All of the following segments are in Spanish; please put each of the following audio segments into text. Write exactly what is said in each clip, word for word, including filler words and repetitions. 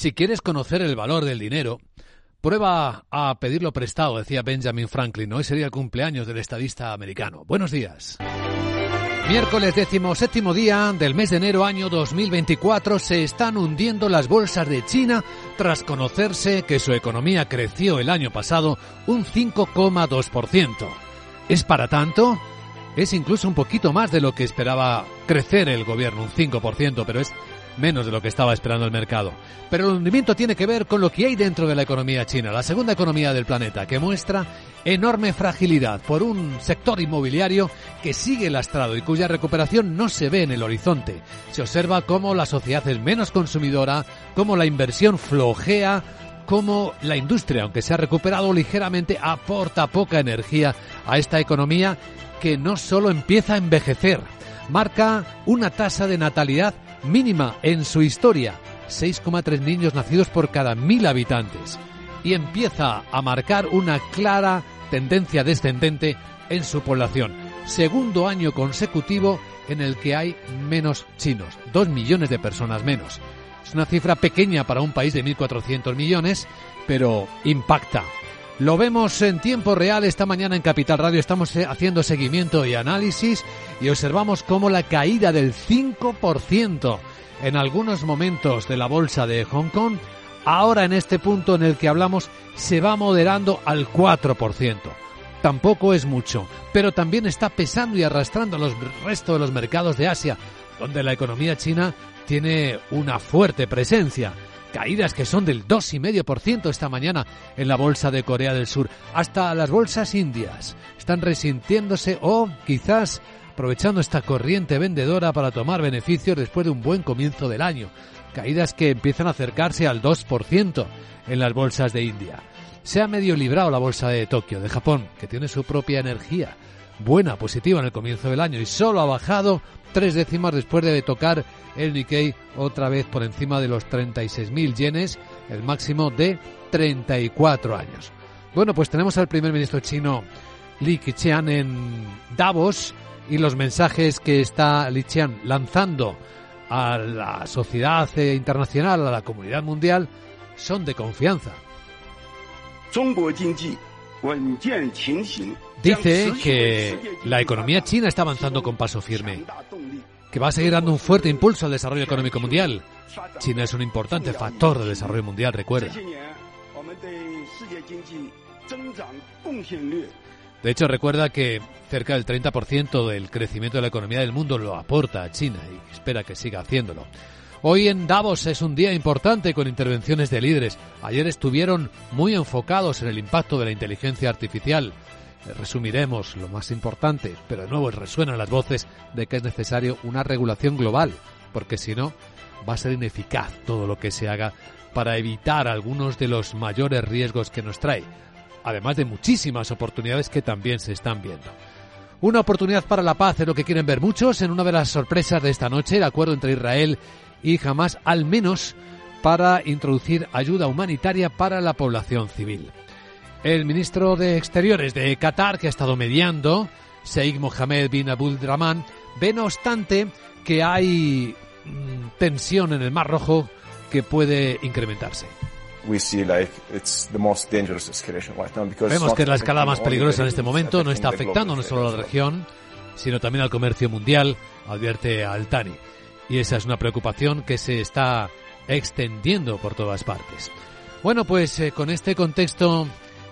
Si quieres conocer el valor del dinero, prueba a pedirlo prestado, decía Benjamin Franklin. Hoy sería el cumpleaños del estadista americano. Buenos días. Miércoles decimoséptimo día del mes de enero año dos mil veinticuatro. Se están hundiendo las bolsas de China tras conocerse que su economía creció el año pasado un cinco coma dos por ciento. ¿Es para tanto? Es incluso un poquito más de lo que esperaba crecer el gobierno, un cinco por ciento, pero es menos de lo que estaba esperando el mercado. Pero el hundimiento tiene que ver con lo que hay dentro de la economía china, la segunda economía del planeta, que muestra enorme fragilidad por un sector inmobiliario que sigue lastrado y cuya recuperación no se ve en el horizonte. Se observa cómo la sociedad es menos consumidora, cómo la inversión flojea, cómo la industria, aunque se ha recuperado ligeramente, aporta poca energía a esta economía que no solo empieza a envejecer, marca una tasa de natalidad mínima en su historia, seis coma tres niños nacidos por cada mil habitantes, y empieza a marcar una clara tendencia descendente en su población. Segundo año consecutivo en el que hay menos chinos, dos millones de personas menos. Es una cifra pequeña para un país de mil cuatrocientos millones, pero impacta. Lo vemos en tiempo real esta mañana en Capital Radio. Estamos haciendo seguimiento y análisis y observamos cómo la caída del cinco por ciento en algunos momentos de la bolsa de Hong Kong, ahora en este punto en el que hablamos, se va moderando al cuatro por ciento. Tampoco es mucho, pero también está pesando y arrastrando al resto de los mercados de Asia, donde la economía china tiene una fuerte presencia. Caídas que son del dos coma cinco por ciento esta mañana en la bolsa de Corea del Sur. Hasta las bolsas indias están resintiéndose o quizás aprovechando esta corriente vendedora para tomar beneficios después de un buen comienzo del año. Caídas que empiezan a acercarse al dos por ciento en las bolsas de India. Se ha medio librado la bolsa de Tokio, de Japón, que tiene su propia energía buena, positiva en el comienzo del año y solo ha bajado tres décimas después de tocar el Nikkei otra vez por encima de los treinta y seis mil yenes, el máximo de treinta y cuatro años. Bueno, pues tenemos al primer ministro chino Li Qiang en Davos y los mensajes que está Li Qiang lanzando a la sociedad internacional, a la comunidad mundial, son de confianza. Dice que la economía china está avanzando con paso firme, que va a seguir dando un fuerte impulso al desarrollo económico mundial. China es un importante factor de desarrollo mundial, recuerda. De hecho, recuerda que cerca del treinta por ciento del crecimiento de la economía del mundo lo aporta a China y espera que siga haciéndolo. Hoy en Davos es un día importante con intervenciones de líderes. Ayer estuvieron muy enfocados en el impacto de la inteligencia artificial. Resumiremos lo más importante, pero de nuevo resuenan las voces de que es necesario una regulación global, porque si no va a ser ineficaz todo lo que se haga para evitar algunos de los mayores riesgos que nos trae, además de muchísimas oportunidades que también se están viendo. Una oportunidad para la paz es lo que quieren ver muchos en una de las sorpresas de esta noche, el acuerdo entre Israel y Hamas, al menos para introducir ayuda humanitaria para la población civil. El ministro de Exteriores de Qatar, que ha estado mediando, Sheikh Mohammed bin Abdulrahman, ve no obstante que hay tensión en el Mar Rojo que puede incrementarse. Vemos que es la escalada más peligrosa en este momento, no está afectando no solo a la región, sino también al comercio mundial, advierte Al Thani. Y esa es una preocupación que se está extendiendo por todas partes. Bueno, pues eh, con este contexto,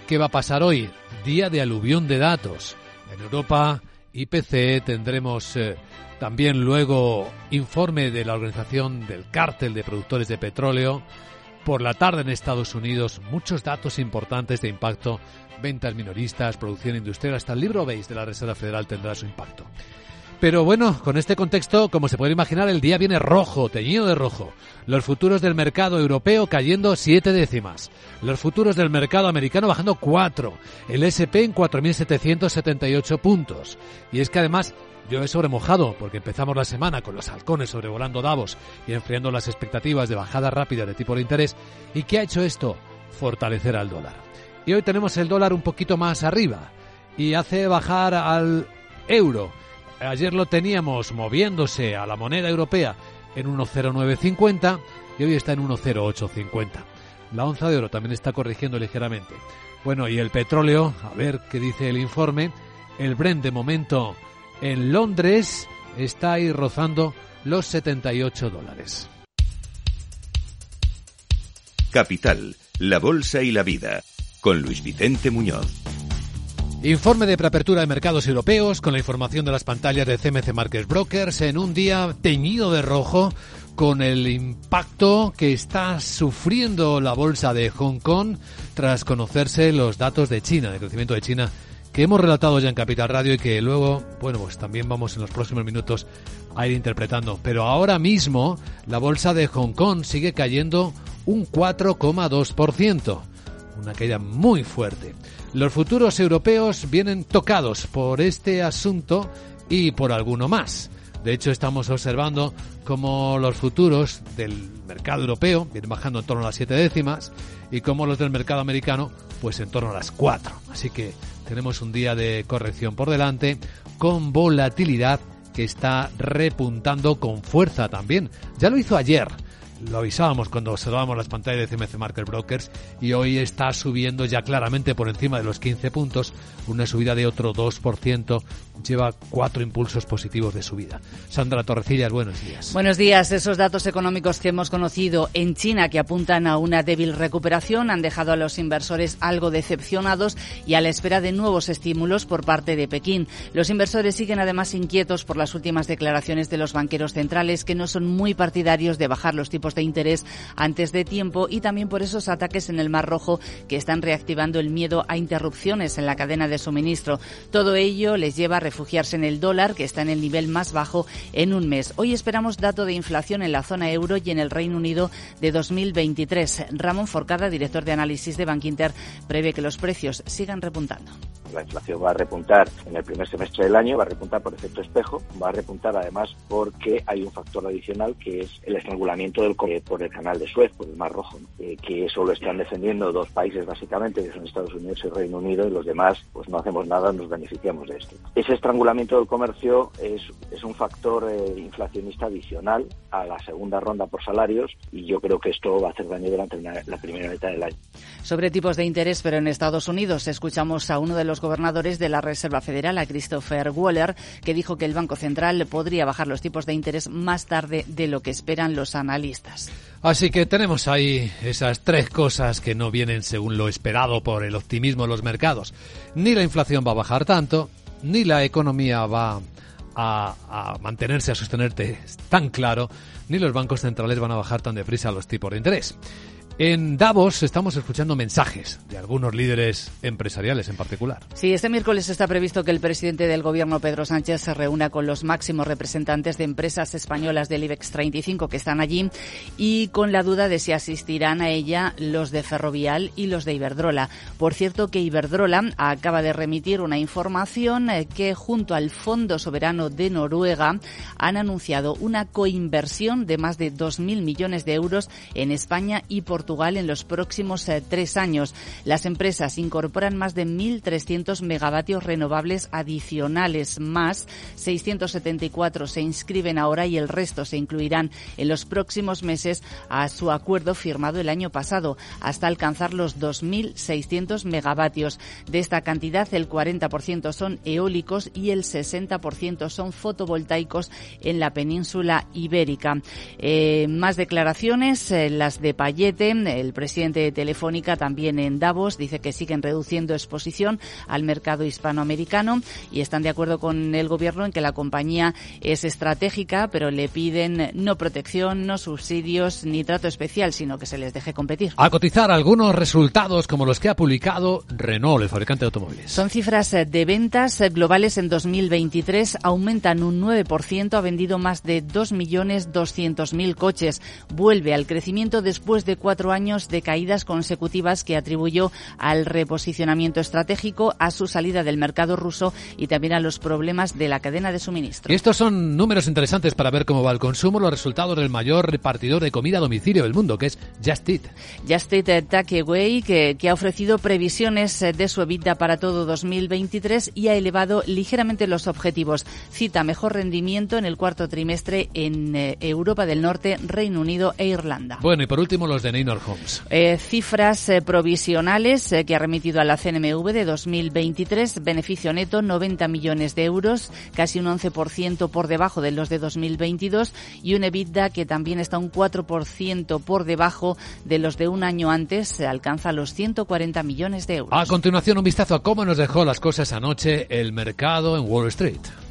¿qué va a pasar hoy? Día de aluvión de datos. En Europa, I P C, tendremos eh, también luego informe de la organización del cártel de productores de petróleo. Por la tarde en Estados Unidos, muchos datos importantes de impacto. Ventas minoristas, producción industrial, hasta el libro beige de la Reserva Federal tendrá su impacto. Pero bueno, con este contexto, como se puede imaginar, el día viene rojo, teñido de rojo. Los futuros del mercado europeo cayendo siete décimas. Los futuros del mercado americano bajando cuatro. El ese and pe en cuatro mil setecientos setenta y ocho puntos. Y es que además llueve sobre mojado, porque empezamos la semana con los halcones sobrevolando Davos y enfriando las expectativas de bajada rápida de tipo de interés. ¿Y qué ha hecho esto? Fortalecer al dólar. Y hoy tenemos el dólar un poquito más arriba y hace bajar al euro. Ayer lo teníamos moviéndose a la moneda europea en uno coma cero nueve cincuenta y hoy está en uno cero ocho cincuenta. La onza de oro también está corrigiendo ligeramente. Bueno, y el petróleo, a ver qué dice el informe. El Brent, de momento, en Londres, está ahí rozando los setenta y ocho dólares. Capital, la bolsa y la vida, con Luis Vicente Muñoz. Informe de preapertura de mercados europeos con la información de las pantallas de C M C Markets Brokers en un día teñido de rojo con el impacto que está sufriendo la bolsa de Hong Kong tras conocerse los datos de China, de crecimiento de China, que hemos relatado ya en Capital Radio y que luego, bueno, pues también vamos en los próximos minutos a ir interpretando. Pero ahora mismo la bolsa de Hong Kong sigue cayendo un cuatro coma dos por ciento. Una caída muy fuerte. Los futuros europeos vienen tocados por este asunto y por alguno más. De hecho, estamos observando cómo los futuros del mercado europeo vienen bajando en torno a las siete décimas y cómo los del mercado americano, pues en torno a las cuatro. Así que tenemos un día de corrección por delante con volatilidad que está repuntando con fuerza también. Ya lo hizo ayer. Lo avisábamos cuando observábamos las pantallas de C M C Markets Brokers y hoy está subiendo ya claramente por encima de los quince puntos, una subida de otro dos por ciento, lleva cuatro impulsos positivos de subida. Sandra Torrecillas, buenos días. Buenos días. Esos datos económicos que hemos conocido en China que apuntan a una débil recuperación han dejado a los inversores algo decepcionados y a la espera de nuevos estímulos por parte de Pekín. Los inversores siguen además inquietos por las últimas declaraciones de los banqueros centrales que no son muy partidarios de bajar los tipos de interés antes de tiempo y también por esos ataques en el Mar Rojo que están reactivando el miedo a interrupciones en la cadena de suministro. Todo ello les lleva a refugiarse en el dólar, que está en el nivel más bajo en un mes. Hoy esperamos dato de inflación en la zona euro y en el Reino Unido de dos mil veintitrés. Ramón Forcada, director de análisis de Bankinter, prevé que los precios sigan repuntando. La inflación va a repuntar en el primer semestre del año, va a repuntar por efecto espejo, va a repuntar además porque hay un factor adicional que es el estrangulamiento del comercio por el canal de Suez, por el Mar Rojo, ¿no? eh, que eso lo están defendiendo dos países básicamente, que son Estados Unidos y Reino Unido, y los demás pues no hacemos nada, nos beneficiamos de esto. Ese estrangulamiento del comercio es, es un factor eh, inflacionista adicional a la segunda ronda por salarios y yo creo que esto va a hacer daño durante la, la primera mitad del año. Sobre tipos de interés, pero en Estados Unidos, escuchamos a uno de los gobernadores de la Reserva Federal, a Christopher Waller, que dijo que el Banco Central podría bajar los tipos de interés más tarde de lo que esperan los analistas. Así que tenemos ahí esas tres cosas que no vienen según lo esperado por el optimismo de los mercados. Ni la inflación va a bajar tanto, ni la economía va a, a mantenerse, a sostenerse tan claro, ni los bancos centrales van a bajar tan deprisa los tipos de interés. En Davos estamos escuchando mensajes de algunos líderes empresariales en particular. Sí, este miércoles está previsto que el presidente del gobierno, Pedro Sánchez, se reúna con los máximos representantes de empresas españolas del IBEX treinta y cinco que están allí y con la duda de si asistirán a ella los de Ferrovial y los de Iberdrola. Por cierto, que Iberdrola acaba de remitir una información que junto al Fondo Soberano de Noruega han anunciado una coinversión de más de dos mil millones de euros en España y Portugal. Portugal en los próximos eh, tres años. Las empresas incorporan más de mil trescientos megavatios renovables adicionales, más seiscientos setenta y cuatro se inscriben ahora y el resto se incluirán en los próximos meses a su acuerdo firmado el año pasado, hasta alcanzar los dos mil seiscientos megavatios. De esta cantidad, el cuarenta por ciento son eólicos y el sesenta por ciento son fotovoltaicos en la península ibérica. Eh, más declaraciones, eh, las de Payete. El presidente de Telefónica, también en Davos, dice que siguen reduciendo exposición al mercado hispanoamericano y están de acuerdo con el gobierno en que la compañía es estratégica, pero le piden no protección, no subsidios ni trato especial, sino que se les deje competir. A cotizar algunos resultados como los que ha publicado Renault, el fabricante de automóviles. Son cifras de ventas globales en dos mil veintitrés, aumentan un nueve por ciento, ha vendido más de dos millones doscientos mil coches. Vuelve al crecimiento después de cuatro cuatro años de caídas consecutivas que atribuyó al reposicionamiento estratégico, a su salida del mercado ruso y también a los problemas de la cadena de suministro. Estos son números interesantes para ver cómo va el consumo, los resultados del mayor repartidor de comida a domicilio del mundo, que es Just Eat. Just Eat Takeaway, que, que ha ofrecido previsiones de su EBITDA para todo dos mil veintitrés y ha elevado ligeramente los objetivos. Cita mejor rendimiento en el cuarto trimestre en eh, Europa del Norte, Reino Unido e Irlanda. Bueno, y por último los de Neynor Homes. Eh, cifras eh, provisionales eh, que ha remitido a la C N M V de dos mil veintitrés, beneficio neto noventa millones de euros, casi un once por ciento por debajo de los de dos mil veintidós y un EBITDA que también está un cuatro por ciento por debajo de los de un año antes, se alcanza los ciento cuarenta millones de euros. A continuación un vistazo a cómo nos dejó las cosas anoche el mercado en Wall Street.